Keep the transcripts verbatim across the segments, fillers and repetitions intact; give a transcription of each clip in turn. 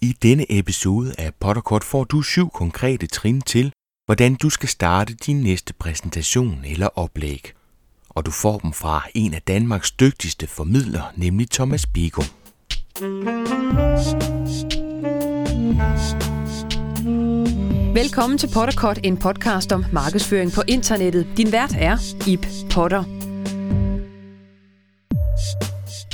I denne episode af PotterCut får du syv konkrete trin til, hvordan du skal starte din næste præsentation eller oplæg. Og du får dem fra en af Danmarks dygtigste formidlere, nemlig Thomas Bigum. Velkommen til PotterCut, en podcast om markedsføring på internettet. Din vært er Ib Potter.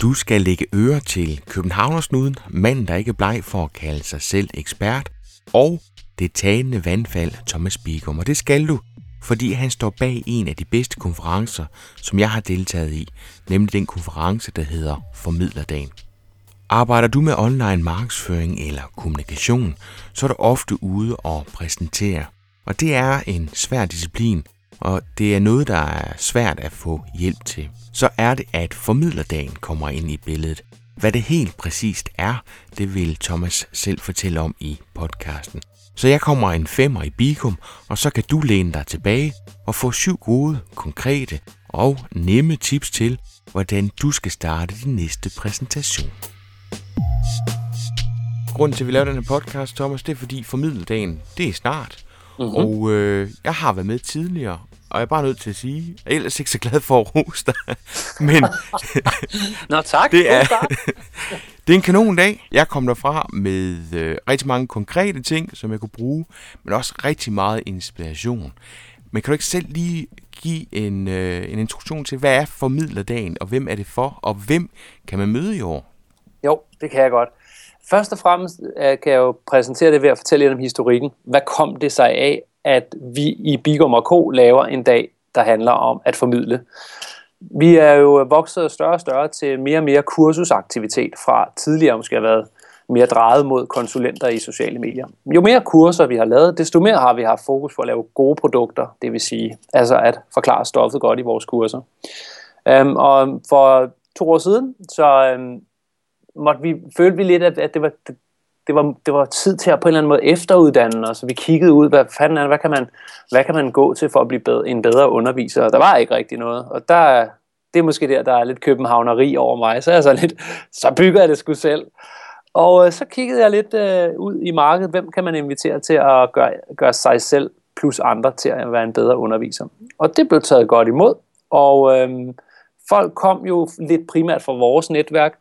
Du skal lægge øre til københavnersnuden, manden der ikke er bleg for at kalde sig selv ekspert, og det talende vandfald Thomas Bigum. Og det skal du, fordi han står bag en af de bedste konferencer, som jeg har deltaget i, nemlig den konference, der hedder Formidlerdagen. Arbejder du med online markedsføring eller kommunikation, så er du ofte ude og præsentere. Og det er en svær disciplin, og det er noget, der er svært at få hjælp til. Så er det, at Formidlerdagen kommer ind i billedet. Hvad det helt præcist er, det vil Thomas selv fortælle om i podcasten. Så jeg kommer en femmer i Bigum, og så kan du læne dig tilbage og få syv gode, konkrete og nemme tips til, hvordan du skal starte din næste præsentation. Grunden til, at vi laver den her podcast, Thomas, det er fordi Formidlerdagen, det er snart. Mm-hmm. Og øh, jeg har været med tidligere, og jeg er bare nødt til at sige, at ellers ikke så glad for at rose dig. Men Nå tak, det er, det er en kanon dag. Jeg kom derfra med øh, rigtig mange konkrete ting, som jeg kunne bruge, men også rigtig meget inspiration. Men kan du ikke selv lige give en, øh, en introduktion til, hvad er Formidlerdagen, og hvem er det for, og hvem kan man møde i år? Jo, det kan jeg godt. Først og fremmest kan jeg jo præsentere det ved at fortælle lidt om historikken. Hvad kom det sig af, at vi i Bigum og Co. laver en dag, der handler om at formidle? Vi er jo vokset større og større til mere og mere kursusaktivitet fra tidligere, måske har været mere drejet mod konsulenter i sociale medier. Jo mere kurser vi har lavet, desto mere har vi haft fokus på at lave gode produkter, det vil sige altså at forklare stoffet godt i vores kurser. Og for to år siden, så... måtte vi, følte vi lidt, at, at det, var, det, det, var, det var tid til at på en eller anden måde efteruddanne os, så vi kiggede ud, hvad fanden er, hvad kan man, hvad kan man gå til for at blive bedre, en bedre underviser, og der var ikke rigtig noget, og der, det er måske der, der er lidt københavneri over mig, så jeg så lidt, så bygger jeg det sgu selv, og øh, så kiggede jeg lidt øh, ud i markedet, hvem kan man invitere til at gøre, gøre sig selv plus andre til at være en bedre underviser, og det blev taget godt imod, og øh, folk kom jo lidt primært fra vores netværk.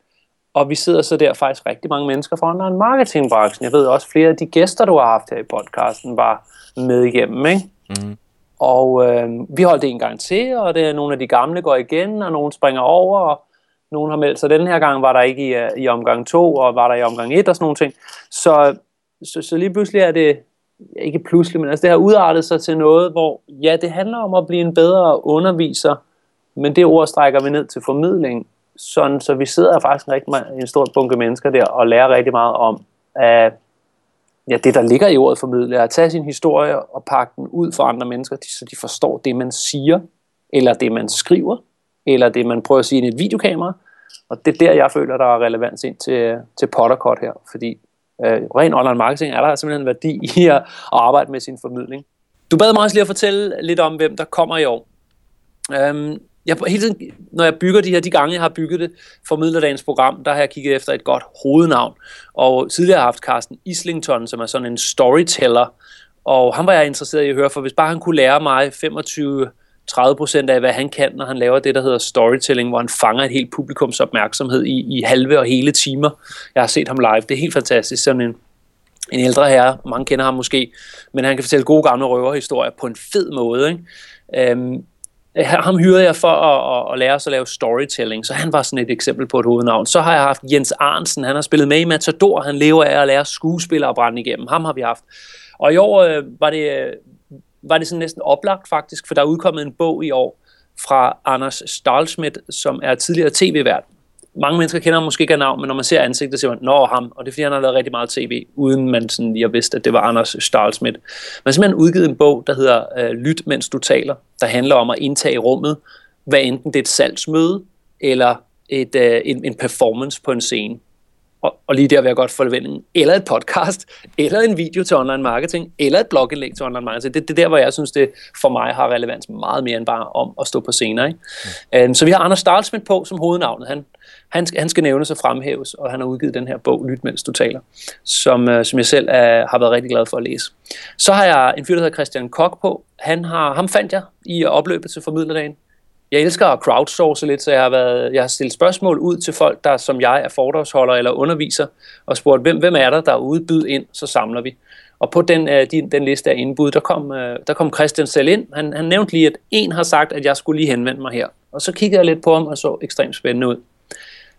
Og vi sidder så der faktisk rigtig mange mennesker fra online marketingbranchen. Jeg ved også, flere af de gæster, du har haft her i podcasten, var med igennem, ikke? Mm. Og øh, vi holdt det en gang til, og det er nogle af de gamle går igen, og nogle springer over, og nogle har meldt sig. Den her gang var der ikke i, i omgang to, og var der i omgang et og sådan nogle ting. Så, så, så lige pludselig er det, ikke pludselig, men altså det har udartet sig til noget, hvor ja, det handler om at blive en bedre underviser, men det ord strækker vi ned til formidling. Sådan, så vi sidder faktisk en, rigtig, en stor bunke mennesker der og lærer rigtig meget om at, ja, det, der ligger i ordet formidle, at tage sin historie og pakke den ud for andre mennesker, så de forstår det, man siger, eller det, man skriver, eller det, man prøver at sige i et videokamera. Og det er der, jeg føler, der er relevans ind til, til PotterCut her, fordi øh, ren online marketing er der simpelthen en værdi i at arbejde med sin formidling. Du bad mig også lige at fortælle lidt om, hvem der kommer i år. Øhm, Jeg, hele tiden, når jeg bygger de her, de gange jeg har bygget det, Formidlerdagens program, der har jeg kigget efter et godt hovednavn. Og tidligere har jeg haft Carsten Islington, som er sådan en storyteller. Og han var jeg interesseret i at høre, for hvis bare han kunne lære mig femogtyve til tredive procent af, hvad han kan, når han laver det, der hedder storytelling, hvor han fanger et helt publikums opmærksomhed i, i halve og hele timer. Jeg har set ham live. Det er helt fantastisk. Sådan en, en ældre herre. Mange kender ham måske. Men han kan fortælle gode gamle røverhistorier på en fed måde, ikke? Øhm, Ham hyrede jeg for at, at, at lære os at lave storytelling, så han var sådan et eksempel på et hovednavn. Så har jeg haft Jens Arnsen, han har spillet med i Matador, han lever af at lære skuespillere at brænde igennem. Ham har vi haft. Og i år øh, var, det, var det sådan næsten oplagt faktisk, for der er udkommet en bog i år fra Anders Stahlschmidt, som er tidligere tv-vært. Mange mennesker kender måske ikke af navn, men når man ser ansigtet, siger man, nå ham, og det er fordi, han har lavet rigtig meget tv, uden man sådan lige har vidst, at det var Anders Stahlschmidt. Man har simpelthen udgivet en bog, der hedder øh, Lyt mens du taler, der handler om at indtage rummet, hvad enten det er et salgsmøde, eller et, øh, en, en performance på en scene. Og, og lige der vil jeg godt forvente, eller et podcast, eller en video til online marketing, eller et blogindlæg til online marketing. Det, det er der, hvor jeg synes, det for mig har relevans meget mere end bare om at stå på scener. Ikke? Mm. Øhm, så vi har Anders Stahlschmidt på som hovednavnet. Han, han, han skal nævnes og fremhæves, og han har udgivet den her bog, Lyt mens du taler, som, øh, som jeg selv er, har været rigtig glad for at læse. Så har jeg en fyr, der hedder Christian Koch på. Han har, ham fandt jeg i opløbet til Formidlerdagen. Jeg elsker at crowdsource lidt, så jeg har, været, jeg har stillet spørgsmål ud til folk, der som jeg er foredragsholder eller underviser, og spurgt, hvem, hvem er der, der er ude, byd ind, så samler vi. Og på den, øh, de, den liste af indbud, der kom, øh, der kom Christian selv ind. Han, han nævnte lige, at en har sagt, at jeg skulle lige henvende mig her. Og så kiggede jeg lidt på ham og så ekstremt spændende ud.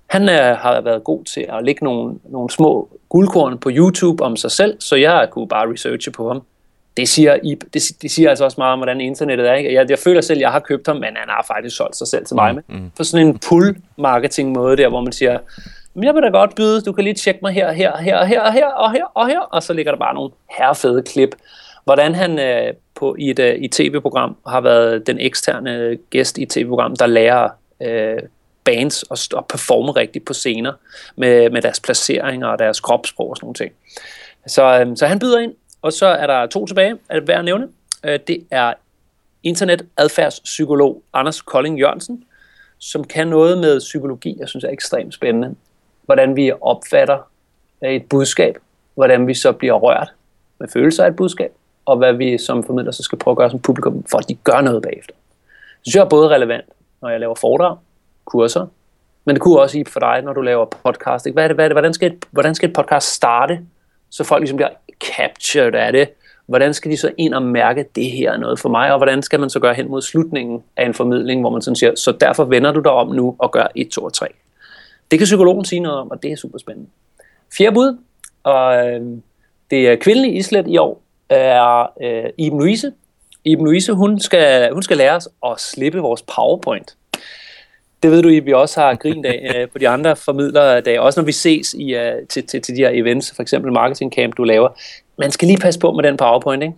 Han øh, har været god til at lægge nogle, nogle små guldkorn på YouTube om sig selv, så jeg kunne bare researche på ham. Det siger, Ib, det, det siger altså også meget om, hvordan internettet er. Ikke? Jeg, jeg føler selv, at jeg har købt ham, men han har faktisk solgt sig selv til mig. Mm. På sådan en pull-marketing-måde der, hvor man siger, jeg vil da godt byde, du kan lige tjekke mig her, her, her, her, her, og her, og her. Og så ligger der bare nogle herrefede klip. Hvordan han øh, på, i et øh, tv-program har været den eksterne gæst i et tv-program, der lærer øh, bands at, at performe rigtigt på scener med, med deres placeringer og deres kropssprog og sådan nogle ting. Så, øh, så han byder ind. Og så er der to tilbage, at hver nævne. Det er internetadfærdspsykolog Anders Colding Jørgensen, som kan noget med psykologi, jeg synes er ekstremt spændende. Hvordan vi opfatter et budskab, hvordan vi så bliver rørt med følelser af et budskab, og hvad vi som formidler så skal prøve at gøre som publikum, for at de gør noget bagefter. Det synes jeg er både relevant, når jeg laver foredrag, kurser, men det kunne også i for dig, når du laver podcast. Hvad er det, hvad er det, hvordan skal et, hvordan skal et podcast starte, så folk ligesom bliver captured af det? Hvordan skal de så ind og mærke, det her er noget for mig? Og hvordan skal man så gøre hen mod slutningen af en formidling, hvor man sådan siger, så derfor vender du dig om nu og gør et, to og tre. Det kan psykologen sige noget om, og det er super spændende. Fjerde bud, og det er kvindelig islet i år, er øh, Iben Louise. Iben Louise, hun skal, hun skal lære os at slippe vores PowerPoint. Det ved du, at vi også har grint af på de andre formidlerdage, også når vi ses i, uh, til, til, til de her events, for eksempel Marketing Camp, du laver. Man skal lige passe på med den PowerPoint, ikke?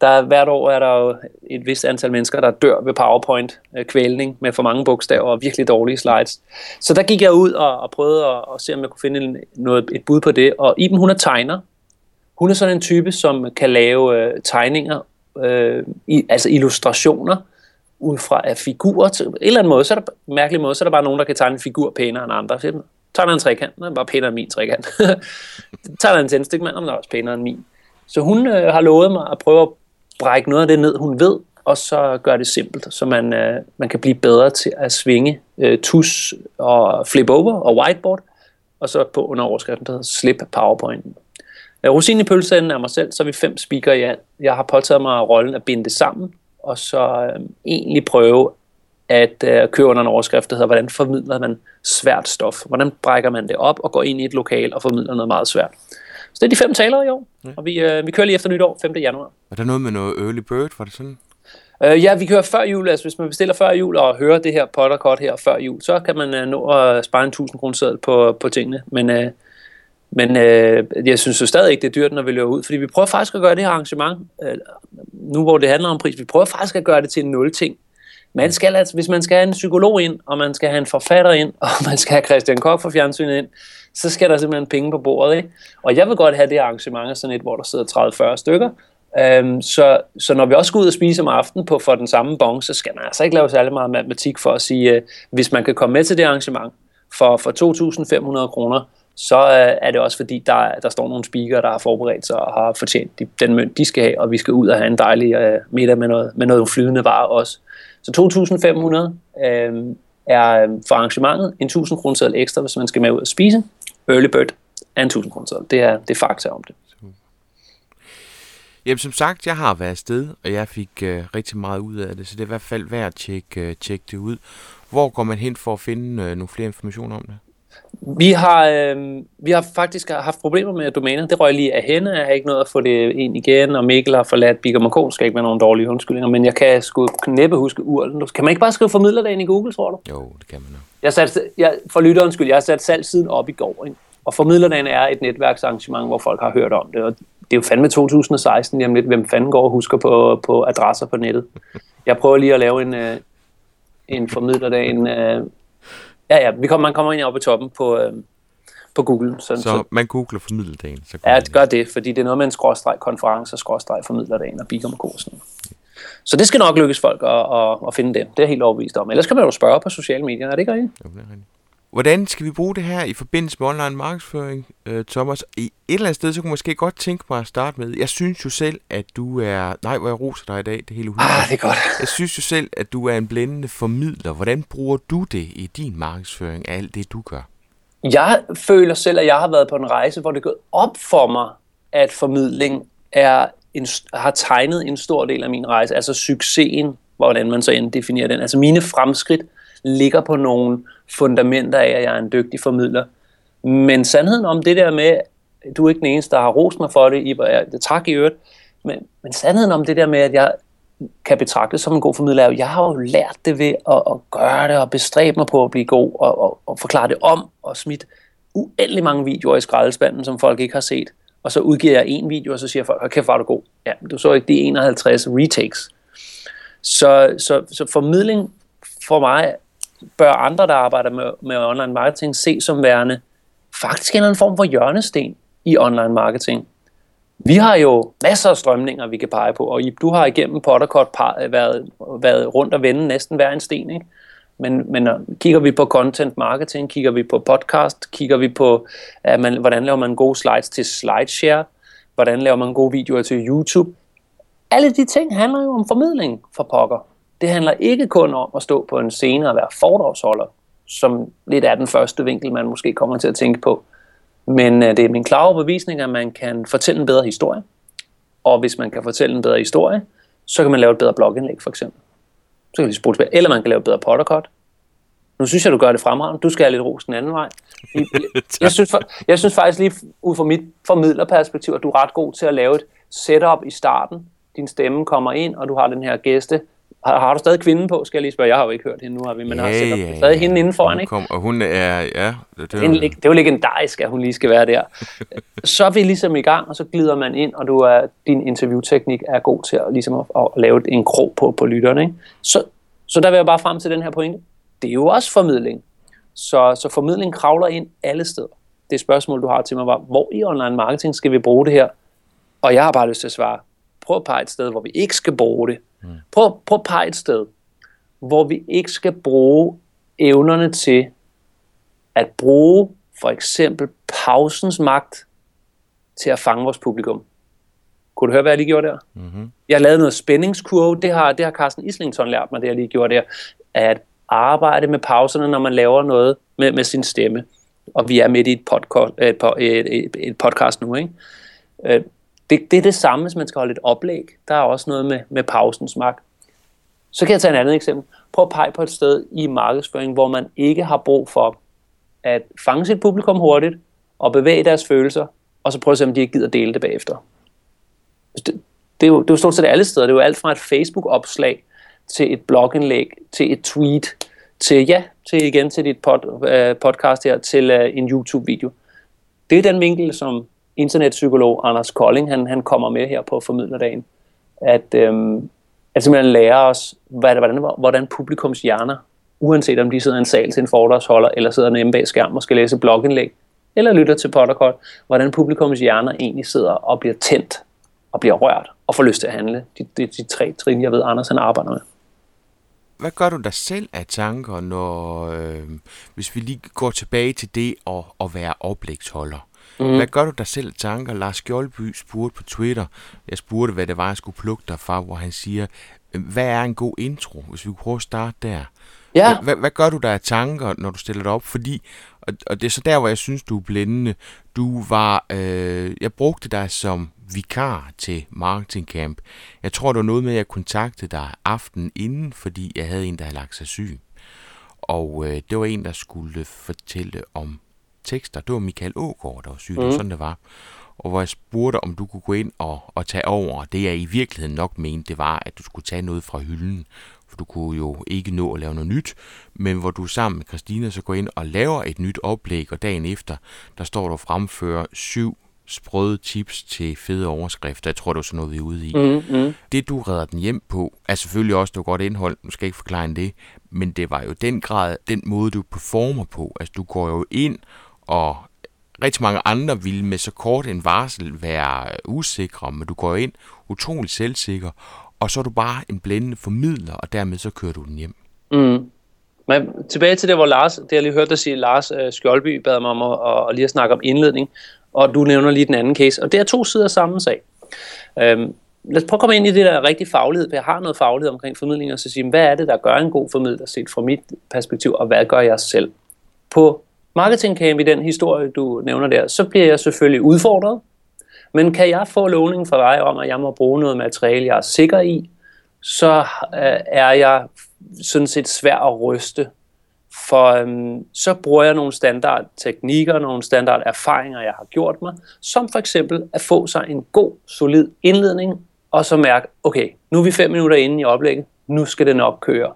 Der, hvert år er der jo et vist antal mennesker, der dør ved PowerPoint-kvælning med for mange bogstaver og virkelig dårlige slides. Så der gik jeg ud og, og prøvede at og se, om jeg kunne finde noget, et bud på det. Og Iben, hun er tegner. Hun er sådan en type, som kan lave øh, tegninger, øh, i, altså illustrationer, ud fra af figurer til en eller anden måde, så er der mærkelig måde, så er der bare nogen, der kan tegne en figur pænere end andre. Så tegner en trekant, den er bare pænere end min trekant. Tegner en tændstikmand, den er også pænere end min. Så hun øh, har lovet mig at prøve at brække noget af det ned, hun ved, og så gøre det simpelt, så man, øh, man kan blive bedre til at svinge øh, tus og flip over og whiteboard, og så på under overskriften, der hedder slip PowerPointen. Øh, Rosinen i pølseenden er mig selv, så er vi fem speakere i alt. Jeg har påtaget mig rollen at binde det sammen, og så øh, egentlig prøve at øh, køre under en overskrift, der hedder, hvordan formidler man svært stof? Hvordan brækker man det op og går ind i et lokal og formidler noget meget svært? Så det er de fem talere i år, ja. Og vi, øh, vi kører lige efter nytår, femte januar. Er der noget med noget early bird, var det sådan? Øh, ja, vi kører før jul, altså hvis man bestiller før jul og hører det her PotterCut her før jul, så kan man øh, nå at spare en tusind kroner på, på tingene, men... Øh, Men øh, jeg synes jo stadig ikke, det er dyrt, når vi løber ud. Fordi vi prøver faktisk at gøre det her arrangement, øh, nu hvor det handler om pris, vi prøver faktisk at gøre det til en nul-ting. Man skal, altså, hvis man skal have en psykolog ind, og man skal have en forfatter ind, og man skal have Christian Koch fra fjernsynet ind, så skal der simpelthen penge på bordet. Ikke? Og jeg vil godt have det arrangement sådan et, hvor der sidder tredive til fyrre stykker. Øhm, så, så når vi også skal ud og spise om aftenen på for den samme bon, så skal man altså ikke lave særlig meget matematik for at sige, øh, hvis man kan komme med til det arrangement for, for to tusind fem hundrede kroner, så øh, er det også fordi, der, der står nogle speakere, der har forberedt sig og har fortjent de, den mønt, de skal have, og vi skal ud og have en dejlig øh, middag med noget, med noget flydende varer også. Så to tusind fem hundrede øh, er for arrangementet en tusind kroner ekstra, hvis man skal med ud og spise. Early bird er en tusind kroner. Det er, det er fakta om det. Jamen som sagt, jeg har været afsted, og jeg fik øh, rigtig meget ud af det, så det er i hvert fald værd at tjekke, øh, tjekke det ud. Hvor går man hen for at finde øh, nogle flere informationer om det? Vi har, øh, vi har faktisk haft problemer med domæner. Det røg lige af hende. Jeg har ikke noget at få det ind igen, og Mikkel har forladt Bigum og K. Skal ikke være nogen dårlige undskyldninger, men jeg kan sgu knæppe huske urlen. Kan man ikke bare skrive Formidlerdagen i Google, tror du? Jo, det kan man jo. Jeg sat, jeg, for lytterens skyld, jeg har sat salgsiden op i går, ikke? Og Formidlerdagen er et netværksarrangement, hvor folk har hørt om det, og det er jo fandme to tusind seksten, jamen lidt, hvem fanden går og husker på, på adresser på nettet. Jeg prøver lige at lave en, øh, en Formidlerdagen... Øh, Ja, ja, vi kommer, man kommer ind oppe i toppen på, øh, på Google. Sådan, så, så man googler Formidlerdagen? Så ja, det gør det, fordi det er noget med en skråstreg konferencer, skråstreg Formidlerdagen og Bigum og Koh. Så det skal nok lykkes folk at, at, at finde det. Det er helt overbevist om. Ellers kan man jo spørge på sociale medier, er det ikke rigtigt? Hvordan skal vi bruge det her i forbindelse med online markedsføring, Thomas? I et eller andet sted, så kunne jeg måske godt tænke mig at starte med. Jeg synes jo selv, at du er... Nej, hvor jeg roser dig i dag. Det er helt uhyggeligt. Ah, det er godt. Jeg synes jo selv, at du er en blændende formidler. Hvordan bruger du det i din markedsføring af alt det, du gør? Jeg føler selv, at jeg har været på en rejse, hvor det er gået op for mig, at formidling er... En, har tegnet en stor del af min rejse, altså succesen, hvordan man så end definerer den. Altså mine fremskridt ligger på nogle fundamenter af, at jeg er en dygtig formidler. Men sandheden om det der med, du er ikke den eneste, der har rost mig for det, Ib, og jeg, tak i øvrigt, men, men sandheden om det der med, at jeg kan betragtes som en god formidler, jeg har jo lært det ved at, at gøre det, og bestræbe mig på at blive god, og, og, og forklare det om, og smidt uendelig mange videoer i skraldespanden, som folk ikke har set. Og så udgiver jeg en video, og så siger folk, hold kæft, var du god. Ja, du så ikke de enoghalvtreds retakes. Så, så, så formidling for mig bør andre, der arbejder med, med online marketing, se som værende faktisk en eller anden form for hjørnesten i online marketing. Vi har jo masser af strømninger, vi kan pege på, og Ib, du har igennem PotterCut været, været rundt og vende næsten hver en sten, ikke? Men, men kigger vi på content marketing, kigger vi på podcast, kigger vi på, at man, hvordan laver man gode slides til slideshare, hvordan laver man gode videoer til YouTube. Alle de ting handler jo om formidling for pokker. Det handler ikke kun om at stå på en scene og være foredragsholder, som lidt er den første vinkel, man måske kommer til at tænke på. Men det er min klare overbevisning, at man kan fortælle en bedre historie. Og hvis man kan fortælle en bedre historie, så kan man lave et bedre blogindlæg for eksempel. Så kan vi spole tilbage. Eller man kan lave bedre PotterCut. Nu synes jeg, du gør det fremragende. Du skal have lidt ros den anden vej. Jeg synes, jeg synes faktisk lige ud fra mit formidlerperspektiv, at du er ret god til at lave et setup i starten. Din stemme kommer ind, og du har den her gæste. Har, har du stadig kvinden på? Skal jeg lige spørge. Jeg har jo ikke hørt hende nu, har vi, men ja, har setup. Ja, ja. Stadig hende indenfor, hun kom, ikke? Og hun er, ja. Det, det, det, det er jo legendarisk, at hun lige skal være der. Så er vi ligesom i gang, og så glider man ind, og du er, din interviewteknik er god til at, ligesom at, at lave en krog på, på lytterne, ikke? Så, så der vil jeg bare frem til den her pointe. Det er jo også formidling. Så, så formidling kravler ind alle steder. Det spørgsmål, du har til mig, var, hvor i online marketing skal vi bruge det her? Og jeg har bare lyst til at svare, prøv at pege et sted, hvor vi ikke skal bruge det. Prøv, prøv at pege et sted, hvor vi ikke skal bruge evnerne til at bruge for eksempel pausens magt til at fange vores publikum. Kunne du høre, hvad jeg lige gjorde der? Mm-hmm. Jeg lavede noget spændingskurve. Det har, det har Carsten Islington lært mig, det jeg lige gjorde der. At arbejde med pauserne, når man laver noget med, med sin stemme. Og vi er midt i et podcast, et, et, et podcast nu, ikke? Det, det er det samme, hvis man skal holde et oplæg. Der er også noget med, med pausens magt. Så kan jeg tage et andet eksempel. Prøv at pege på et sted i markedsføring, hvor man ikke har brug for at fange sit publikum hurtigt og bevæge deres følelser, og så prøve at se, om de ikke gider dele det bagefter. Det, det, er, jo, det er jo stort set alle steder. Det er jo alt fra et Facebook-opslag til et blogindlæg, til et tweet, til ja, til igen til dit pod, øh, podcast her, til øh, en YouTube-video. Det er den vinkel, som internetpsykolog Anders Colding, han, han kommer med her på Formidlerdagen, at, øhm, at simpelthen lære os, hvad, hvordan, hvordan publikums hjerner, uanset om de sidder i en sal til en foredragsholder, eller sidder nemme bag skærm og skal læse blogindlæg, eller lytter til PotterCut, hvordan publikums hjerner egentlig sidder og bliver tændt, og bliver rørt, og får lyst til at handle. De, de, de tre trin, jeg ved, Anders han arbejder med. Hvad gør du dig selv af tanker, når, øh, hvis vi lige går tilbage til det at, at være oplægsholder? Mm. Hvad gør du dig selv tanker? Lars Kjøby spurgte på Twitter, jeg spurgte, hvad det var, jeg skulle plukke dig fra, hvor han siger, hvad er en god intro, hvis vi kunne prøve at starte der? Ja. Hvad, hvad gør du dig af tanker, når du stiller dig op? Fordi, og, og det er så der, hvor jeg synes, du er blændende, du var, øh, jeg brugte dig som vikar til Marketing Camp. Jeg tror, det var noget med, at jeg kontaktede dig aftenen inden, fordi jeg havde en, der havde lagt sig syg. Og øh, det var en, der skulle fortælle om tekster. Det var Michael Ågaard, der var syg, mm. og sådan det var. Og hvor jeg spurgte, om du kunne gå ind og, og tage over. Det jeg i virkeligheden nok mente, det var, at du skulle tage noget fra hylden. For du kunne jo ikke nå at lave noget nyt. Men hvor du sammen med Christina så går ind og laver et nyt oplæg, og dagen efter, der står du og fremfører syv sprøde tips til fede overskrifter. Jeg tror, det var sådan noget, vi er ude i. Mm, mm. Det, du redder den hjem på, er selvfølgelig også noget godt indhold. Nu skal jeg ikke forklare det. Men det var jo den grad, den måde, du performer på. Altså, du går jo ind og rigtig mange andre ville med så kort en varsel være usikre, men du går ind utrolig selvsikker, og så er du bare en blændende formidler, og dermed så kører du den hjem. Mm. Men tilbage til det, hvor Lars, det jeg lige hørte dig sige, Lars øh, Skjøby bad mig om at, at lige at snakke om indledning, og du nævner lige den anden case, og det er to sider af samme sag. Øhm, lad os prøve at komme ind i det, der er rigtig faglighed, for jeg har noget faglighed omkring formidling, og så sige, hvad er det, der gør en god formidler set fra mit perspektiv, og hvad gør jeg selv? På Marketing Camp, i den historie, du nævner der, så bliver jeg selvfølgelig udfordret, men kan jeg få lovningen fra dig om, at jeg må bruge noget materiale, jeg er sikker i, så øh, er jeg sådan set svær at ryste, for øhm, så bruger jeg nogle standardteknikker, nogle standarderfaringer, jeg har gjort mig, som for eksempel at få sig en god, solid indledning, og så mærke, okay, nu er vi fem minutter inde i oplægget, nu skal det nok køre.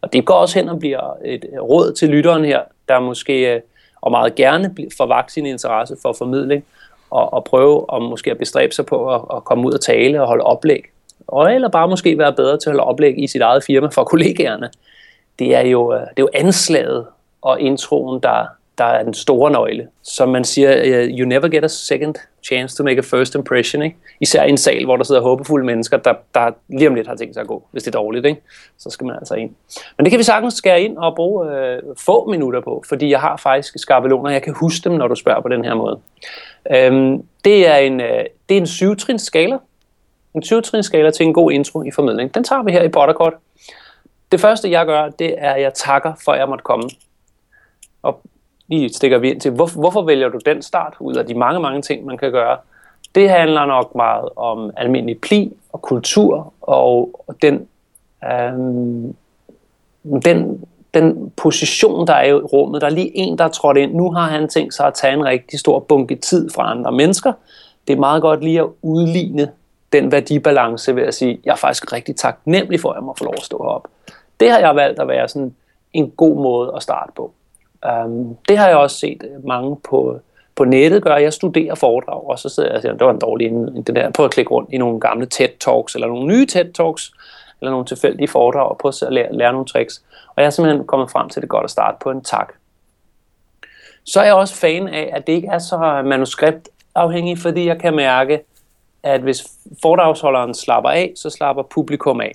Og det går også hen og bliver et råd til lytteren her, der måske, øh, og meget gerne får vakt sin interesse for formidling, og, og prøve og måske at bestræbe sig på at, at komme ud og tale og holde oplæg. Og eller bare måske være bedre til at holde oplæg i sit eget firma for kollegaerne. Det er jo, det er jo anslaget og introen, der, der er den store nøgle. Som man siger, you never get a second chance to make a first impression. Ikke? Især i en sal, hvor der sidder håbefulde mennesker, der, der lige om lidt har tænkt sig at gå. Hvis det er dårligt, ikke? Så skal man altså ind. Men det kan vi sagtens skære ind og bruge øh, få minutter på, fordi jeg har faktisk skabeloner, jeg kan huske dem, når du spørger på den her måde. Øhm, det er en, øh, det er en syvtrins skala. En tyve-trins skala til en god intro i formidling. Den tager vi her i PotterCut. Det første, jeg gør, det er, at jeg takker, for at jeg måtte komme. Og lige stikker vi ind til, hvor, hvorfor vælger du den start ud af de mange, mange ting, man kan gøre. Det handler nok meget om almindelig pli og kultur, og den, øhm, den, den position, der er i rummet. Der er lige en, der er trådt ind. Nu har han tænkt sig at tage en rigtig stor bunke tid fra andre mennesker. Det er meget godt lige at udligne den værdibalance ved at sige, jeg er faktisk rigtig taknemmelig for, at jeg må få lov at stå heroppe. Det har jeg valgt at være sådan en god måde at starte på. Um, det har jeg også set mange på, på nettet gøre. Jeg studerer foredrag, og så sidder jeg og siger, det var en dårlig indledning, det der. Prøv at klikke rundt i nogle gamle TED-talks, eller nogle nye TED-talks, eller nogle tilfældige foredrag, og prøv at lære, lære nogle tricks. Og jeg er simpelthen kommet frem til, det godt at starte på en tak. Så er jeg også fan af, at det ikke er så manuskriptafhængigt, fordi jeg kan mærke, at hvis foredragsholderen slapper af, så slapper publikum af.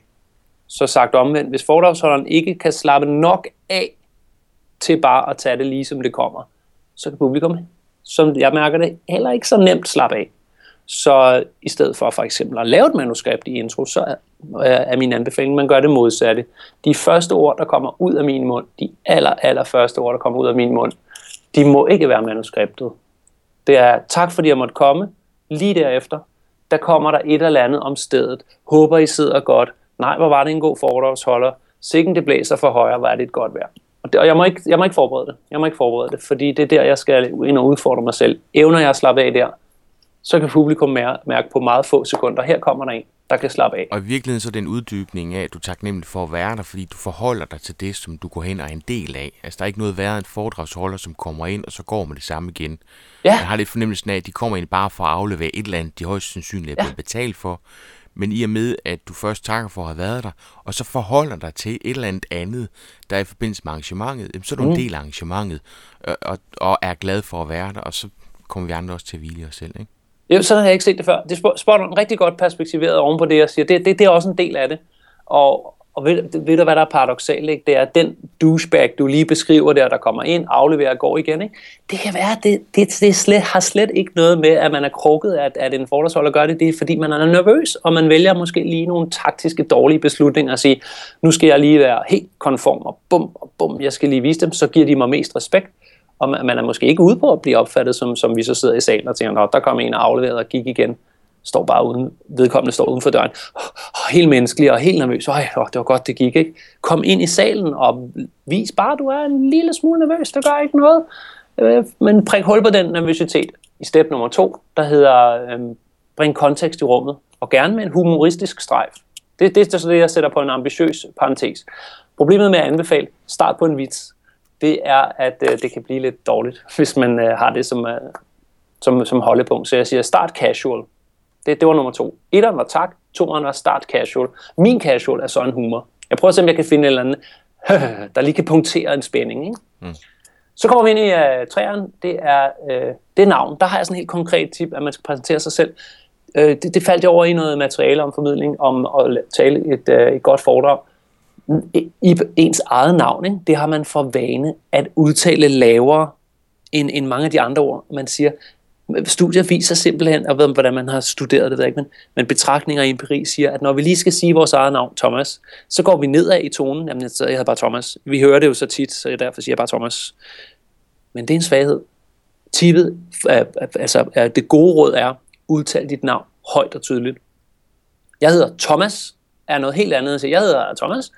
Så sagt omvendt, hvis foredragsholderen ikke kan slappe nok af til bare at tage det lige som det kommer, så kan publikum, som jeg mærker det, heller ikke så nemt slappe af. Så i stedet for for eksempel at lave et manuskript i intro, så er min anbefaling, man gør det modsatte. De første ord, der kommer ud af min mund, de aller, aller første ord, der kommer ud af min mund, de må ikke være manuskriptet. Det er tak, fordi jeg måtte komme. Lige derefter, der kommer der et eller andet om stedet. Håber, I sidder godt. Nej, hvor var det en god foredragsholder. Sikken det blæser for højre, var det et godt vejr. Og, det, og jeg, må ikke, jeg må ikke forberede det. Jeg må ikke forberede det, fordi det er der, jeg skal ind og udfordre mig selv. Evner jeg at slappe af der, så kan publikum mær- mærke på meget få sekunder. Her kommer der en, der kan slappe af. Og i virkeligheden så er det en uddybning af, at du er taknemmelig for at være der, fordi du forholder dig til det, som du går hen og er en del af. Altså, der er ikke noget værre end foredragsholder, som kommer ind, og så går med det samme igen. Ja. Jeg har lidt fornemmelsen af, at de kommer ind bare for at aflevere et eller andet, de højst sandsynligt er blevet ja. betalt for. Men i og med, at du først takker for at have været der, og så forholder dig til et eller andet andet, der er i forbindelse med arrangementet, så er du mm. en del af arrangementet, og, og, og er glad for at være der, og så kommer vi andre også til at hvile os selv, ikke? Jamen, sådan har jeg ikke set det før. Det spørger en rigtig godt perspektiveret oven på det, jeg siger. Det, det, det er også en del af det. Og, og ved, ved du, hvad der er paradoksalt? Ikke? Det er den douchebag, du lige beskriver der, der kommer ind, afleverer og går igen. Ikke? Det kan være, at det, det, det slet, har slet ikke noget med, at man er krukket, at, at en forholdsholder gør det. Det er, fordi man er nervøs, og man vælger måske lige nogle taktiske dårlige beslutninger og sige, nu skal jeg lige være helt konform, og bum, og bum, jeg skal lige vise dem, så giver de mig mest respekt. Og man er måske ikke ude på at blive opfattet, som, som vi så sidder i salen og tænker, at der kom en og afleverede og gik igen. Står bare uden, vedkommende står uden for døren. Oh, oh, helt menneskelig og helt nervøs. Ej, oh, det var godt, det gik, ikke? Kom ind i salen og vis bare, du er en lille smule nervøs. Det gør ikke noget. Men prik hul på den nervøsitet. I step nummer to, der hedder øhm, bring kontekst i rummet. Og gerne med en humoristisk strejf. Det, det er så det, jeg sætter på en ambitiøs parentes. Problemet med at anbefale, start på en vits. Det er, at øh, det kan blive lidt dårligt, hvis man øh, har det som, øh, som, som holdepunkt. Så jeg siger, start casual. Det, det var nummer to. Etteren var tak, toeren var start casual. Min casual er så en humor. Jeg prøver at se, om jeg kan finde et eller andet, øh, der lige kan punktere en spænding. Ikke? Mm. Så kommer vi ind i uh, træerne. Det er, uh, det er navn. Der har jeg sådan et helt konkret tip, at man skal præsentere sig selv. Uh, det, det faldt jeg over i noget materiale om formidling, om at tale et, uh, et godt foredrag. I ens eget navn, ikke? Det har man for vane at udtale lavere end, end mange af de andre ord. Man siger, studier viser simpelthen, og ved, hvordan man har studeret det, ved jeg ikke, men, men betragtninger i empiri siger, at når vi lige skal sige vores eget navn, Thomas, så går vi nedad i tonen. Jamen, jeg hedder bare Thomas. Vi hører det jo så tit, så jeg derfor siger jeg bare Thomas. Men det er en svaghed. Tippet, altså det gode råd er, udtal dit navn højt og tydeligt. Jeg hedder Thomas, er noget helt andet end at sige, jeg hedder Thomas.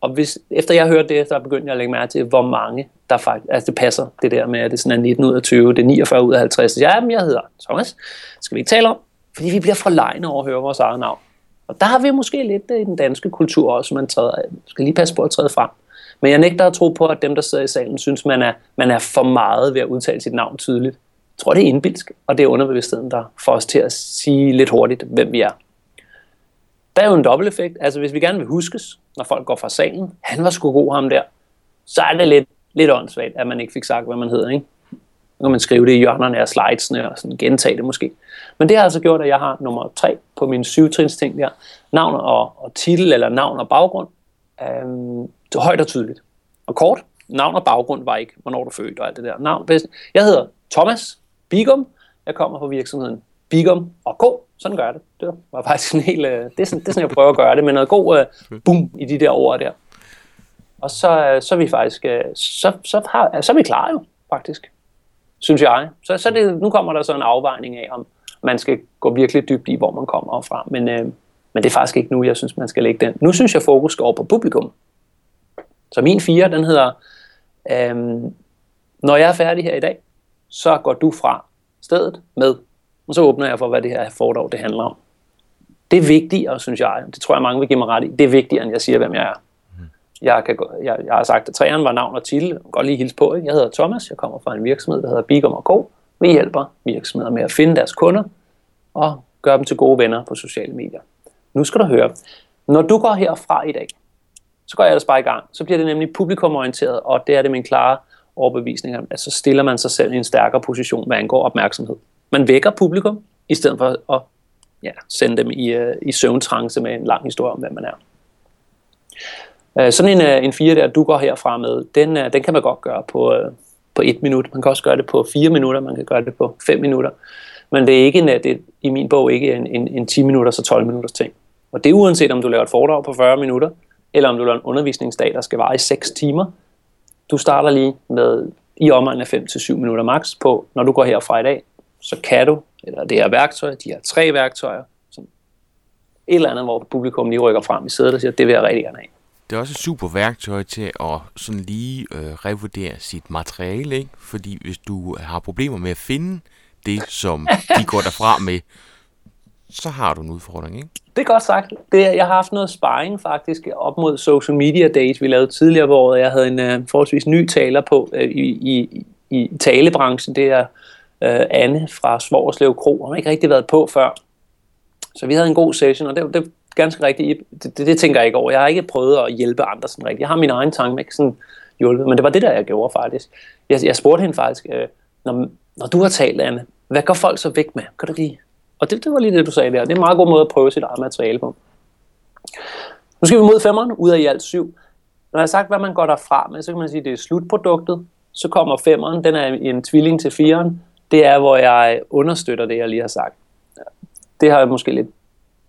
Og hvis, efter jeg hørte det, så begyndte jeg at lægge mærke til, hvor mange der faktisk, altså det passer, det der med, at det sådan er nitten ud af tyve, det er niogfyrre ud af halvtreds. Ja, men jeg hedder Thomas, det skal vi ikke tale om, fordi vi bliver forlegne over at høre vores eget navn. Og der har vi måske lidt i den danske kultur også, man træder, skal lige passe på at træde frem. Men jeg nægter at tro på, at dem, der sidder i salen, synes, man er, man er for meget ved at udtale sit navn tydeligt. Jeg tror, det er indbilsk, og det er underbevidstheden, der får os til at sige lidt hurtigt, hvem vi er. Der er jo en dobbelteffekt. Altså, hvis vi gerne vil huskes, når folk går fra salen, han var sgu god ham der, så er det lidt, lidt åndssvagt, at man ikke fik sagt, hvad man hedder, ikke? Nu kan man skrive det i hjørnerne af slidesene og sådan gentage det måske. Men det har altså gjort, at jeg har nummer tre på mine syvtrins ting der. Navn og, og titel, eller navn og baggrund, øhm, højt og tydeligt. Og kort, navn og baggrund var ikke, hvornår du født og alt det der. Navn, bedst. Jeg hedder Thomas Bigum. Jeg kommer fra virksomheden Bigum og K. Sådan gør jeg det. Det var faktisk en hel, det er sådan, det er sådan jeg prøver at gøre det, med noget god uh, boom i de der ord der. Og så så er vi faktisk så så har så er vi klar jo faktisk. Synes jeg. Så så det, nu kommer der så en afvejning af, om man skal gå virkelig dybt i, hvor man kommer fra, men uh, men det er faktisk ikke nu, jeg synes man skal lægge den. Nu synes jeg fokus går over på publikum. Så min fire, den hedder øhm, når jeg er færdig her i dag, så går du fra stedet med. Og så åbner jeg for, hvad det her foredrag det handler om. Det er vigtigere, synes jeg. Det tror jeg, mange vil give mig ret i. Det er vigtigere, end jeg siger, hvem jeg er. Jeg, kan, jeg, jeg har sagt, at træerne var navn og titel. Jeg kan godt lige hilse på. Ikke? Jeg hedder Thomas. Jeg kommer fra en virksomhed, der hedder Bigum og Co. Vi hjælper virksomheder med at finde deres kunder og gøre dem til gode venner på sociale medier. Nu skal du høre. Når du går herfra i dag, så går jeg ellers bare i gang. Så bliver det nemlig publikumorienteret, og det er det min klare overbevisning, at så stiller man sig selv i en stærkere position, hvad angår opmærksomhed. Man vækker publikum, i stedet for at ja, sende dem i, øh, i søvntrance med en lang historie om, hvem man er. Øh, sådan en, øh, en fire der, du går herfra med, den, øh, den kan man godt gøre på, øh, på et minut. Man kan også gøre det på fire minutter, man kan gøre det på fem minutter. Men det er, ikke en, det er i min bog ikke en, en, en ti minutters og tolv minutters ting. Og det er uanset, om du laver et foredrag på fyrre minutter, eller om du laver en undervisningsdag, der skal vare i seks timer. Du starter lige med i omegnen af fem til syv minutter max på, når du går herfra i dag. Så kan du, eller det her værktøj, de her tre værktøjer, sådan et eller andet, hvor publikum lige rykker frem i sædet og siger, det vil jeg rigtig gerne have. Det er også et super værktøj til at sådan lige øh, revurdere sit materiale, ikke? Fordi hvis du har problemer med at finde det, som de går derfra med, så har du en udfordring, ikke? Det er godt sagt. Det, jeg har haft noget sparring faktisk op mod social media days, vi lavede tidligere på året. Jeg havde en øh, forholdsvis ny taler på øh, i, i, i talebranchen, det er Anne fra Svorslev Kro, og hun har ikke rigtig været på før. Så vi havde en god session, og det, det er ganske rigtigt. Det, det, det tænker jeg ikke over. Jeg har ikke prøvet at hjælpe andre sådan rigtigt. Jeg har min egen tanke, ikke sådan hjulpet, men det var det, der jeg gjorde faktisk. Jeg, jeg spurgte hende faktisk, øh, når, når du har talt, Anne, hvad går folk så væk med? Kan du lige? Og det, det var lige det, du sagde der. Det er en meget god måde at prøve sit eget materiale på. Nu skal vi mod femmeren, ud af i alt syv. Når jeg har sagt, hvad man går derfra med, så kan man sige, at det er slutproduktet. Så kommer femmeren, den er en tvilling til fireren. Det er, hvor jeg understøtter det, jeg lige har sagt. Det har jeg måske lidt...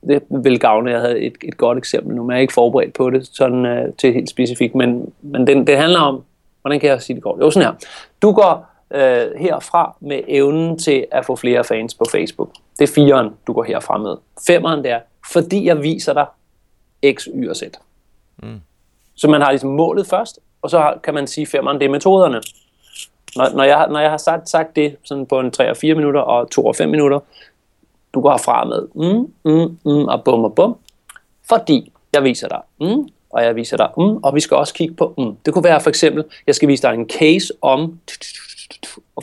Det vil gavne, jeg havde et, et godt eksempel nu, men jeg er ikke forberedt på det sådan, øh, til helt specifikt. Men, men det, det handler om... Hvordan kan jeg sige det godt? Jo, sådan her. Du går øh, herfra med evnen til at få flere fans på Facebook. Det er fireren, du går herfra med. Femeren, det er, fordi jeg viser dig X, Y og Z. Mm. Så man har ligesom målet først, og så har, kan man sige femeren, det er metoderne. Når, når, jeg, når jeg har sagt, sagt det sådan på en tre og fire minutter og to og fem minutter, du går herfra med mm, mm, mm, og bum og bum, fordi jeg viser dig mm, og jeg viser dig mm, og vi skal også kigge på mm. Det kunne være for eksempel, jeg skal vise dig en case om,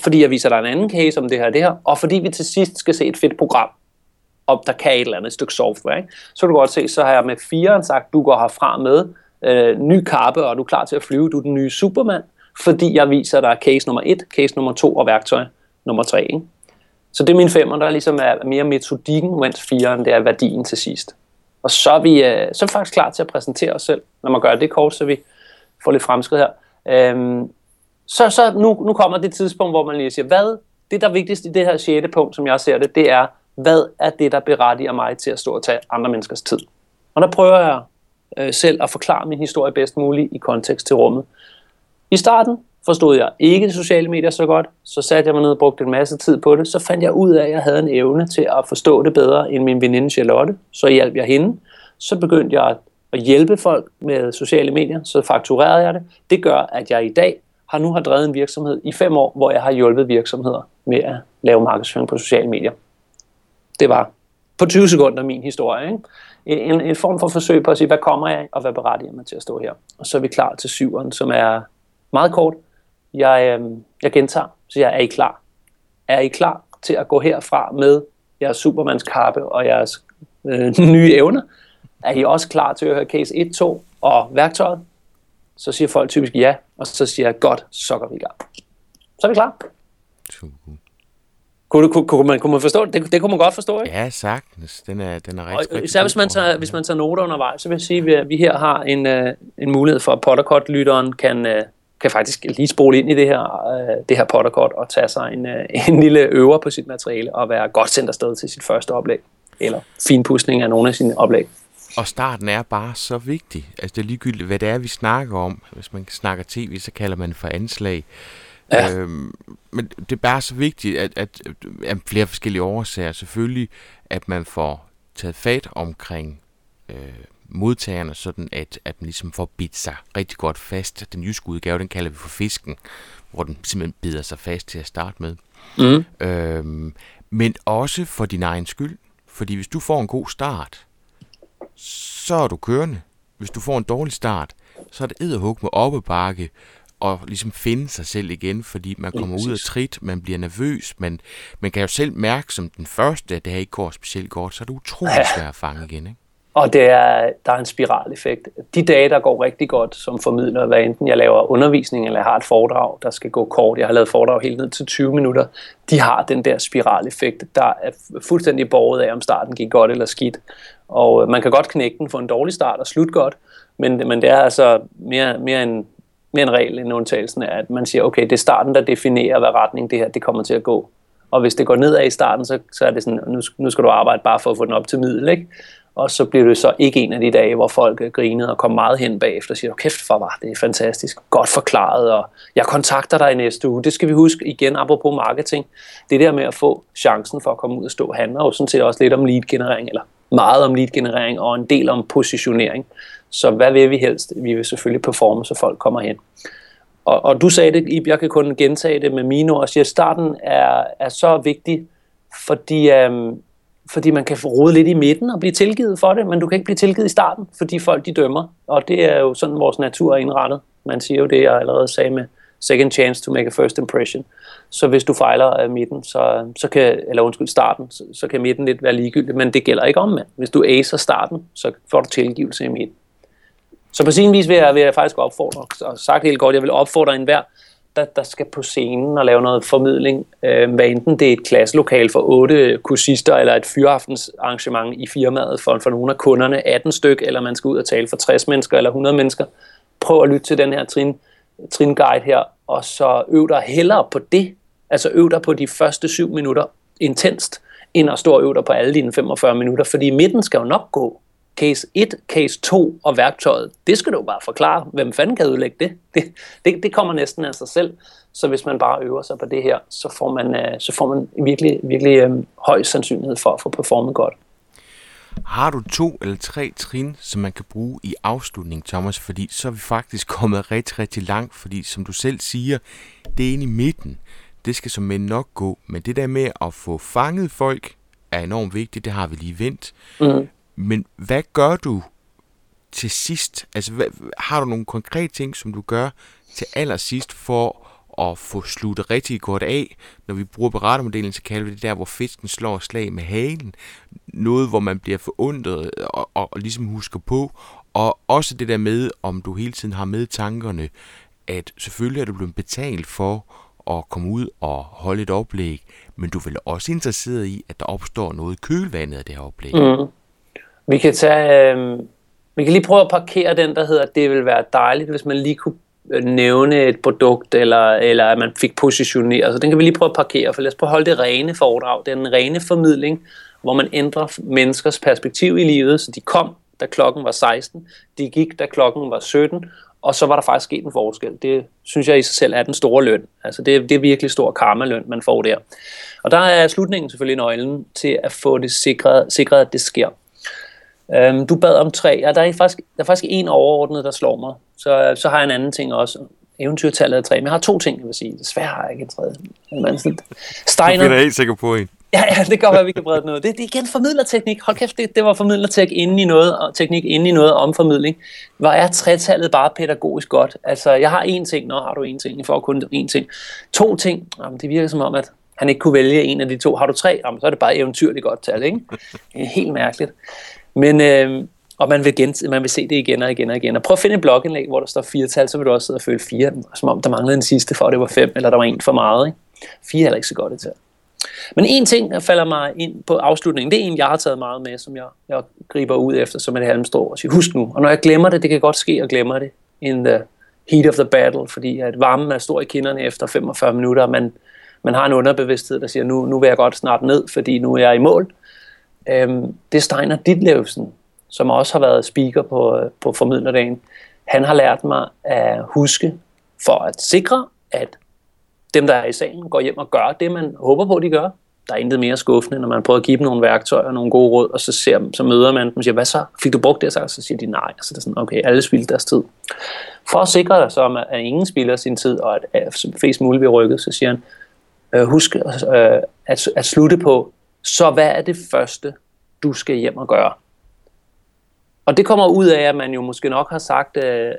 fordi jeg viser dig en anden case om det her det her, og fordi vi til sidst skal se et fedt program, og der kan et eller andet stykke software, ikke? Så kan du godt se, så har jeg med fireren sagt, du går herfra med øh, ny kappe, og du er klar til at flyve, du er den nye Superman. fordi jeg viser, at der er case nummer et, case nummer to og værktøj nummer tre. Ikke? Så det er min femmer, der ligesom er mere metodikken, mens fireren det er værdien til sidst. Og så er vi, så er vi faktisk klar til at præsentere os selv. Når man gør det kort, så vi får lidt fremskridt her. Øhm, så så nu, nu kommer det tidspunkt, hvor man lige siger, hvad det der er vigtigst i det her sjette punkt, som jeg ser det, det er, hvad er det, der berettiger mig til at stå og tage andre menneskers tid? Og der prøver jeg øh, selv at forklare min historie bedst muligt i kontekst til rummet. I starten forstod jeg ikke de sociale medier så godt, så satte jeg mig ned og brugte en masse tid på det, så fandt jeg ud af, at jeg havde en evne til at forstå det bedre end min veninde Charlotte, så hjalp jeg hende, så begyndte jeg at hjælpe folk med sociale medier, så fakturerede jeg det. Det gør, at jeg i dag har nu har drevet en virksomhed i fem år, hvor jeg har hjulpet virksomheder med at lave markedsføring på sociale medier. Det var på tyve sekunder min historie, ikke? En, en form for forsøg på at sige, hvad kommer jeg, og hvad berettiger mig til at stå her? Og så er vi klar til syveren, som er meget kort. Jeg, øh, jeg gentager, så jeg er I klar? Er I klar til at gå herfra med jeres supermandskappe og jeres øh, nye evner? Er I også klar til at høre case et, to og værktøjet? Så siger folk typisk ja, og så siger jeg, godt, så går vi i gang. Så er vi klar. Kunne, kunne, kunne, man, kunne man forstå det? det? Det kunne man godt forstå, ikke? Ja, sagtens. Den er, den er rigtig, og, rigtig især hvis man, tager, hvis man tager noter undervejs, så vil jeg sige, at vi her har en, en mulighed for, at PotterCut-lytteren kan, kan faktisk lige spole ind i det her, det her PotterCut og tage sig en, en lille øver på sit materiale og være godt sendt afsted til sit første oplæg, eller finpudsning af nogle af sine oplæg. Og starten er bare så vigtig. Altså det er ligegyldigt, hvad det er, vi snakker om. Hvis man snakker tv, så kalder man det for anslag. Ja. Øhm, men det er bare så vigtigt, at, at, at flere forskellige årsager selvfølgelig, at man får taget fat omkring øh, modtagerne, sådan at, at man ligesom får bidt sig rigtig godt fast. Den jyske udgave, den kalder vi for fisken, hvor den simpelthen bider sig fast til at starte med. Mm. Øhm, men også for din egen skyld, fordi hvis du får en god start, så er du kørende. Hvis du får en dårlig start, så er det edderhug med op ad bakke, og ligesom finde sig selv igen, fordi man kommer ja, ud af trit, man bliver nervøs, man, man kan jo selv mærke som den første, at det her ikke går specielt godt, så er det utroligt ja. svært at fange igen, ikke? Og det er, der er en spiraleffekt. De dage, der går rigtig godt som formidler, hvad enten jeg laver undervisning, eller jeg har et foredrag, der skal gå kort, jeg har lavet foredrag helt ned til tyve minutter, de har den der spiraleffekt, der er fuldstændig borget af, om starten gik godt eller skidt. Og man kan godt knække den for en dårlig start og slut godt, men, men det er altså mere, mere en... Med en regel, en undtagelse er, at man siger, okay, det er starten, der definerer, hvad retning det her det kommer til at gå. Og hvis det går nedad i starten, så, så er det sådan, nu, nu skal du arbejde bare for at få den op til middel, ikke? Og så bliver det så ikke en af de dage, hvor folk grinede og kom meget hen bagefter og siger, kæft for var, det er fantastisk, godt forklaret, og jeg kontakter dig i næste uge. Det skal vi huske igen, apropos marketing. Det der med at få chancen for at komme ud og stå handler jo sådan set også lidt om lead-generering, eller meget om lead-generering og en del om positionering. Så hvad vil vi helst? Vi vil selvfølgelig performe, så folk kommer hen. Og, og du sagde det, Ib, jeg kan kun gentage det med mine ord, og siger, at starten er, er så vigtig, fordi, øhm, fordi man kan rode lidt i midten og blive tilgivet for det, men du kan ikke blive tilgivet i starten, fordi folk de dømmer. Og det er jo sådan, vores natur er indrettet. Man siger jo det, jeg allerede sagde med second chance to make a first impression. Så hvis du fejler midten, så, så kan, eller undskyld starten, så, så kan midten lidt være ligegyldigt, men det gælder ikke om, mand. Hvis du acer starten, så får du tilgivelse i midten. Så på sin vis vil jeg, vil jeg faktisk opfordre, og sagt helt godt, jeg vil opfordre enhver, der, der skal på scenen og lave noget formidling, øh, hvad enten det er et klasselokal for otte kursister, eller et fyraftens arrangement i firmaet for, for nogle af kunderne, atten styk, eller man skal ud og tale for tres mennesker eller hundrede mennesker. Prøv at lytte til den her trin, tringuide her, og så øv dig hellere på det, altså øv dig på de første syv minutter intenst, end at stå og øv dig på alle dine femogfyrre minutter, fordi midten skal jo nok gå. Case et, case to og værktøjet, det skal du bare forklare. Hvem fanden kan udlægge det? Det, det, det kommer næsten af sig selv. Så hvis man bare øver sig på det her, så får man, så får man virkelig, virkelig øhm, høj sandsynlighed for at få performet godt. Har du to eller tre trin, som man kan bruge i afslutningen, Thomas? Fordi så er vi faktisk kommet rigtig, rigtig langt, fordi som du selv siger, det er inde i midten. Det skal som mænd nok gå, men det der med at få fanget folk er enormt vigtigt, det har vi lige vendt. Mm. Men hvad gør du til sidst? Altså, hvad, har du nogle konkrete ting, som du gør til allersidst for at få sluttet rigtig godt af? Når vi bruger berettermodellen, så kalder vi det der, hvor fisken slår slag med halen. Noget, hvor man bliver forundret og, og, og ligesom husker på. Og også det der med, om du hele tiden har med tankerne, at selvfølgelig er du blevet betalt for at komme ud og holde et oplæg, men du er vel også interesseret i, at der opstår noget i kølvandet af det her oplæg. Mm. Vi kan tage, øh, vi kan lige prøve at parkere den, der hedder, at det ville være dejligt, hvis man lige kunne nævne et produkt, eller, eller at man fik positioneret. Så den kan vi lige prøve at parkere, for lad os prøve at holde det rene foredrag, den rene formidling, hvor man ændrer menneskers perspektiv i livet, så de kom, da klokken var seksten, de gik, da klokken var sytten, og så var der faktisk sket en forskel. Det synes jeg i sig selv er den store løn. Altså det, det er virkelig stor karma-løn, man får der. Og der er slutningen selvfølgelig nøglen til at få det sikret, sikret at det sker. Øhm, du bad om tre, og der er faktisk, der er faktisk en overordnet, der slår mig. Så, så har jeg en anden ting også. Eventyrtallet er tre, men jeg har to ting, jeg vil sige. Desværre har jeg ikke en tredje. Steiner. Du er helt sikker på en. Ja, ja, det gør, at vi kan brede noget. Det, det er igen formidlerteknik. Hold kæft, det, det var formidlerteknik inden i noget, og teknik inden i noget om formidling. Hvor er tretallet bare pædagogisk godt? Altså, jeg har én ting. Nå, har du én ting? Jeg får kun én ting. To ting. Jamen, det virker som om, at han ikke kunne vælge en af de to. Har du tre? Jamen, så er det bare eventyrligt godt tal, ikke? Helt mærkeligt. Men, øh, og man vil, gent- man vil se det igen og igen og igen. Og prøv at finde et blogindlæg, hvor der står fire tal, så vil du også sidde og føle fire. Som om der manglede en sidste, for det var fem, eller der var en for meget, ikke? Fire er heller ikke så godt et tal. Men en ting, der falder mig ind på afslutningen, det er en, jeg har taget meget med, som jeg, jeg griber ud efter, som et halmstrå og siger, husk nu. Og når jeg glemmer det, det kan godt ske, at jeg glemmer det in the heat of the battle, fordi at varmen er stor i kinderne efter femogfyrre minutter, og man, man har en underbevidsthed, der siger, nu, nu vil jeg godt snart ned, fordi nu er jeg i mål. Øhm, det er Steiner Ditlevsen, som også har været speaker på, på Formidlerdagen. Han har lært mig at huske for at sikre, at dem, der er i salen, går hjem og gør det, man håber på, de gør. Der er intet mere skuffende, når man prøver at give dem nogle værktøjer og nogle gode råd, og så, ser, så møder man dem og siger, hvad så? Fik du brugt det? Og så siger de nej. Så det er sådan, okay, alle spilder deres tid. For at sikre dig så, at ingen spilder sin tid, og at flest muligt bliver rykket, så siger han, husk at, at slutte på, så hvad er det første, du skal hjem og gøre? Og det kommer ud af, at man jo måske nok har sagt øh,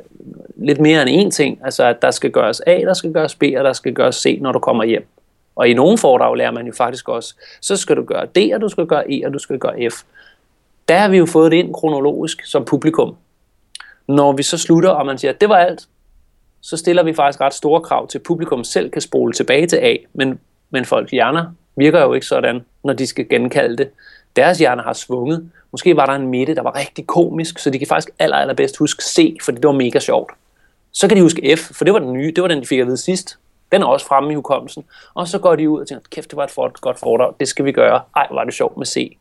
lidt mere end én ting. Altså, at der skal gøres A, der skal gøres B, og der skal gøres C, når du kommer hjem. Og i nogle foredrag lærer man jo faktisk også, så skal du gøre D, og du skal gøre E, og du skal gøre F. Der har vi jo fået det ind kronologisk som publikum. Når vi så slutter, og man siger, at det var alt, så stiller vi faktisk ret store krav til, publikum selv kan spole tilbage til A. Men, men folks hjerner virker jo ikke sådan, når de skal genkalde det. Deres hjerner har svunget. Måske var der en midte, der var rigtig komisk, så de kan faktisk aller, aller bedst huske C, for det var mega sjovt. Så kan de huske F, for det var den nye, det var den, de fik at vide sidst. Den er også fremme i hukommelsen. Og så går de ud og tænker, kæft, det var et godt foredrag, det skal vi gøre. Ej, var det sjovt med C.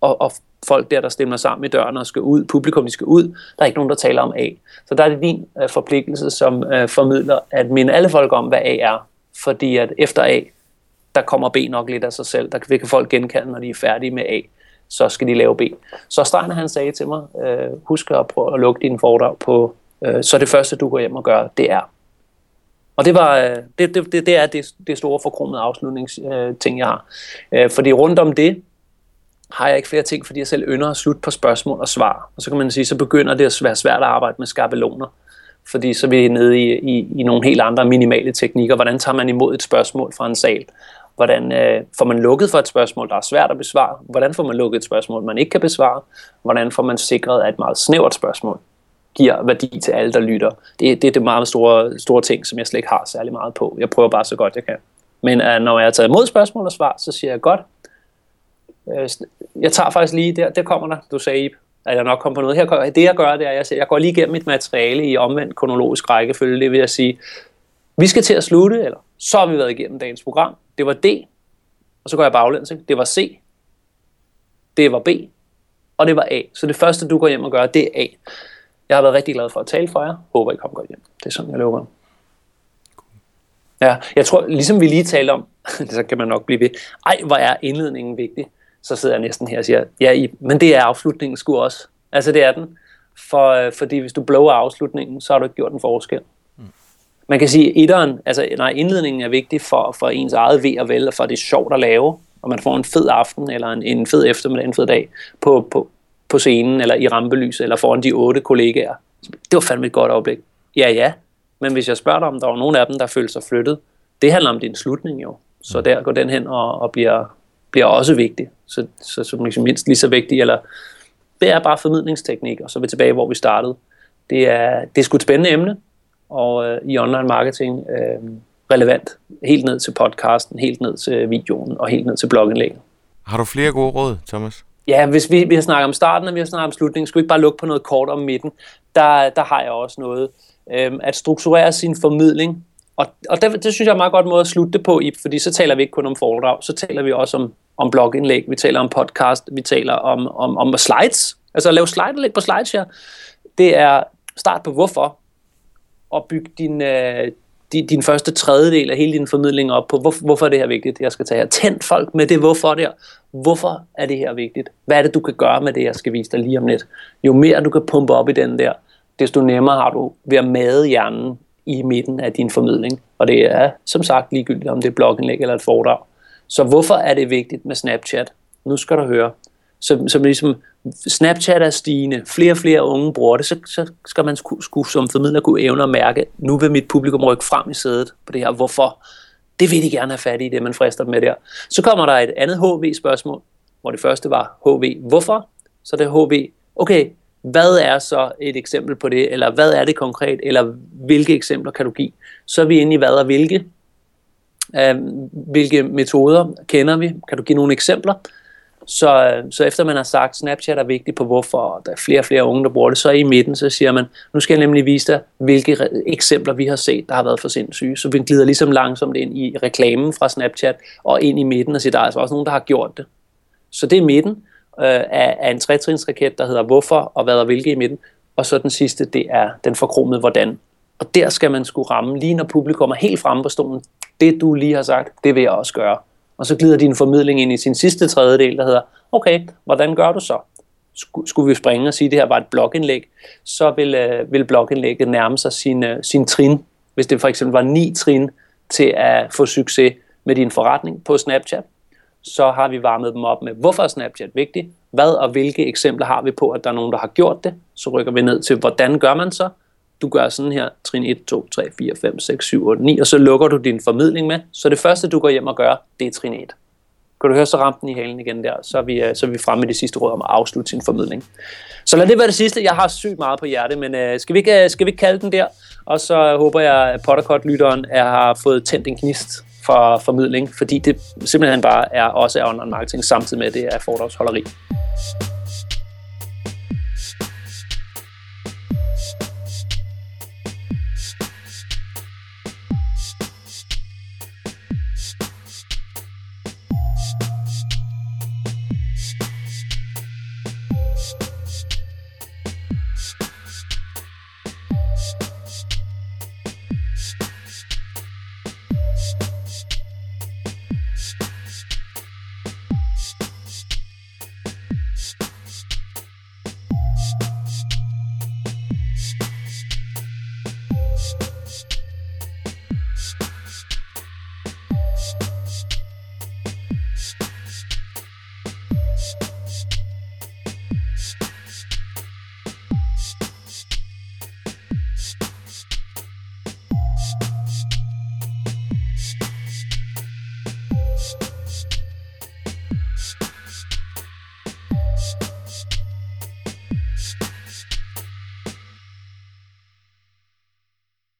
Og, og folk der, der stemmer sammen i døren og skal ud, publikum, de skal ud, der er ikke nogen, der taler om A. Så der er det din øh, forpligtelse som øh, formidler at minde alle folk om, hvad A er. Fordi at efter A, der kommer B nok lidt af sig selv. Der kan folk genkalde, når de er færdige med A. Så skal de lave B. Så Steiner, han sagde til mig, øh, husk at prøve at lukke dine foredrag på, øh, så det første, du går hjem og gør, det er. Og det, var, øh, det, det, det er det, det store forkromede afslutningsting, øh, jeg har. Øh, fordi rundt om det har jeg ikke flere ting, fordi jeg selv ynder at slutte på spørgsmål og svar. Og så kan man sige, så begynder det at være svært at arbejde med skabeloner. Fordi så er vi nede i, i, i nogle helt andre minimale teknikker. Hvordan tager man imod et spørgsmål fra en sal? Hvordan øh, får man lukket for et spørgsmål, der er svært at besvare? Hvordan får man lukket et spørgsmål, man ikke kan besvare? Hvordan får man sikret, at et meget snævert spørgsmål giver værdi til alle, der lytter? Det, det er det meget store, store ting, som jeg slet ikke har særlig meget på. Jeg prøver bare så godt, jeg kan. Men øh, når jeg har taget imod spørgsmål og svar, så siger jeg godt. Øh, jeg tager faktisk lige der. Der kommer der, du sagde, Ib. At jeg nok kom på noget. Her, det jeg gør, det er, at jeg, jeg går lige igennem mit materiale i omvendt kronologisk rækkefølge. Det vil jeg sige, vi skal til at slutte, eller så har vi været igennem dagens program. Det var D, og så går jeg baglæns. Det var C, det var B, og det var A. Så det første, du går hjem og gør, det er A. Jeg har været rigtig glad for at tale for jer. Håber, I kommer godt hjem. Det er sådan, jeg lukker. Ja, jeg tror, ligesom vi lige talte om, så kan man nok blive ved. Ej, hvor er indledningen vigtig. Så sidder jeg næsten her og siger, ja, I, men det er afslutningen sgu også. Altså, det er den. For, fordi hvis du blower afslutningen, så har du ikke gjort en forskel. Man kan sige, etteren, altså nej, indledningen er vigtig for, for ens eget ved og vel, og for at det er sjovt at lave, og man får en fed aften, eller en, en fed eftermiddag, en fed dag, på, på, på scenen, eller i rampelys, eller foran de otte kollegaer. Det var fandme et godt øjeblik. Ja, ja, men hvis jeg spørger dig, om der var nogen af dem, der følte sig flyttet, det handler om din slutning jo. Så der går den hen og, og bliver, bliver også vigtig, så, så, så mindst lige så vigtig, eller det er bare formidlingsteknik, og så er vi tilbage, hvor vi startede. Det er, det er sgu et spændende emne. og øh, i online marketing øh, relevant. Helt ned til podcasten, helt ned til videoen og helt ned til blogindlægget. Har du flere gode råd, Thomas? Ja, hvis vi, vi har snakket om starten og vi har snakket om slutningen, skal vi ikke bare lukke på noget kort om midten. Der, der har jeg også noget. Øhm, at strukturere sin formidling. Og, og det, det synes jeg er en meget godt måde at slutte det på, Ib, fordi så taler vi ikke kun om foredrag, så taler vi også om, om blogindlæg, vi taler om podcast, vi taler om, om, om slides. Altså at lave slideindlæg på slides her. Det er start på hvorfor, og bygge din, øh, din, din første tredjedel af hele din formidling op på, hvor, hvorfor er det her vigtigt, jeg skal tage her. Tænd folk med det hvorfor der. Hvorfor er det her vigtigt? Hvad er det, du kan gøre med det, jeg skal vise dig lige om lidt? Jo mere du kan pumpe op i den der, desto nemmere har du ved at made hjernen i midten af din formidling. Og det er som sagt ligegyldigt, om det er blogindlæg eller et foredrag. Så hvorfor er det vigtigt med Snapchat? Nu skal du høre. Så, så ligesom Snapchat er stigende, flere og flere unge bruger det, så, så skal man sku, sku, som formidler kunne evne at mærke, nu vil mit publikum rykke frem i sædet på det her. Hvorfor? Det vil de gerne have fat i, det man frister dem med der. Så kommer der et andet H V-spørgsmål, hvor det første var H V. Hvorfor? Så det er H V. Okay, hvad er så et eksempel på det? Eller hvad er det konkret? Eller hvilke eksempler kan du give? Så er vi inde i hvad og hvilke. Hvilke metoder kender vi? Kan du give nogle eksempler? Så, så efter man har sagt, Snapchat er vigtigt på hvorfor, og der er flere og flere unge, der bruger det, så i midten, så siger man, nu skal jeg nemlig vise dig, hvilke re- eksempler vi har set, der har været for sindssyge. Så vi glider ligesom langsomt ind i reklamen fra Snapchat, og ind i midten, og siger, der er altså også nogen, der har gjort det. Så det er midten øh, af, af en tretrinsraket, der hedder hvorfor, og hvad og hvilke i midten. Og så den sidste, det er den forkromede hvordan. Og der skal man sgu ramme, lige når publikum er helt fremme på stolen. Det du lige har sagt, det vil jeg også gøre. Og så glider din formidling ind i sin sidste tredjedel, der hedder, okay, hvordan gør du så? Skulle vi springe og sige, at det her var et blogindlæg, så vil, øh, vil blogindlægget nærme sig sin, øh, sin trin. Hvis det for eksempel var ni trin til at få succes med din forretning på Snapchat, så har vi varmet dem op med, hvorfor er Snapchat vigtigt? Hvad og hvilke eksempler har vi på, at der er nogen, der har gjort det? Så rykker vi ned til, hvordan gør man så? Du gør sådan her, trin et, to, tre, fire, fem, seks, syv, otte, ni, og så lukker du din formidling med. Så det første, du går hjem og gør, det er trin et. Kan du høre, så ramte den i halen igen der, så er vi, så er vi fremme i det sidste råd om at afslutte sin formidling. Så lad det være det sidste. Jeg har sygt meget på hjerte, men øh, skal, vi ikke, skal vi ikke kalde den der? Og så håber jeg, at PotterCut-lytteren har fået tændt en gnist for formidling, fordi det simpelthen bare er også online marketing, samtidig med, at det er foredragsholderi.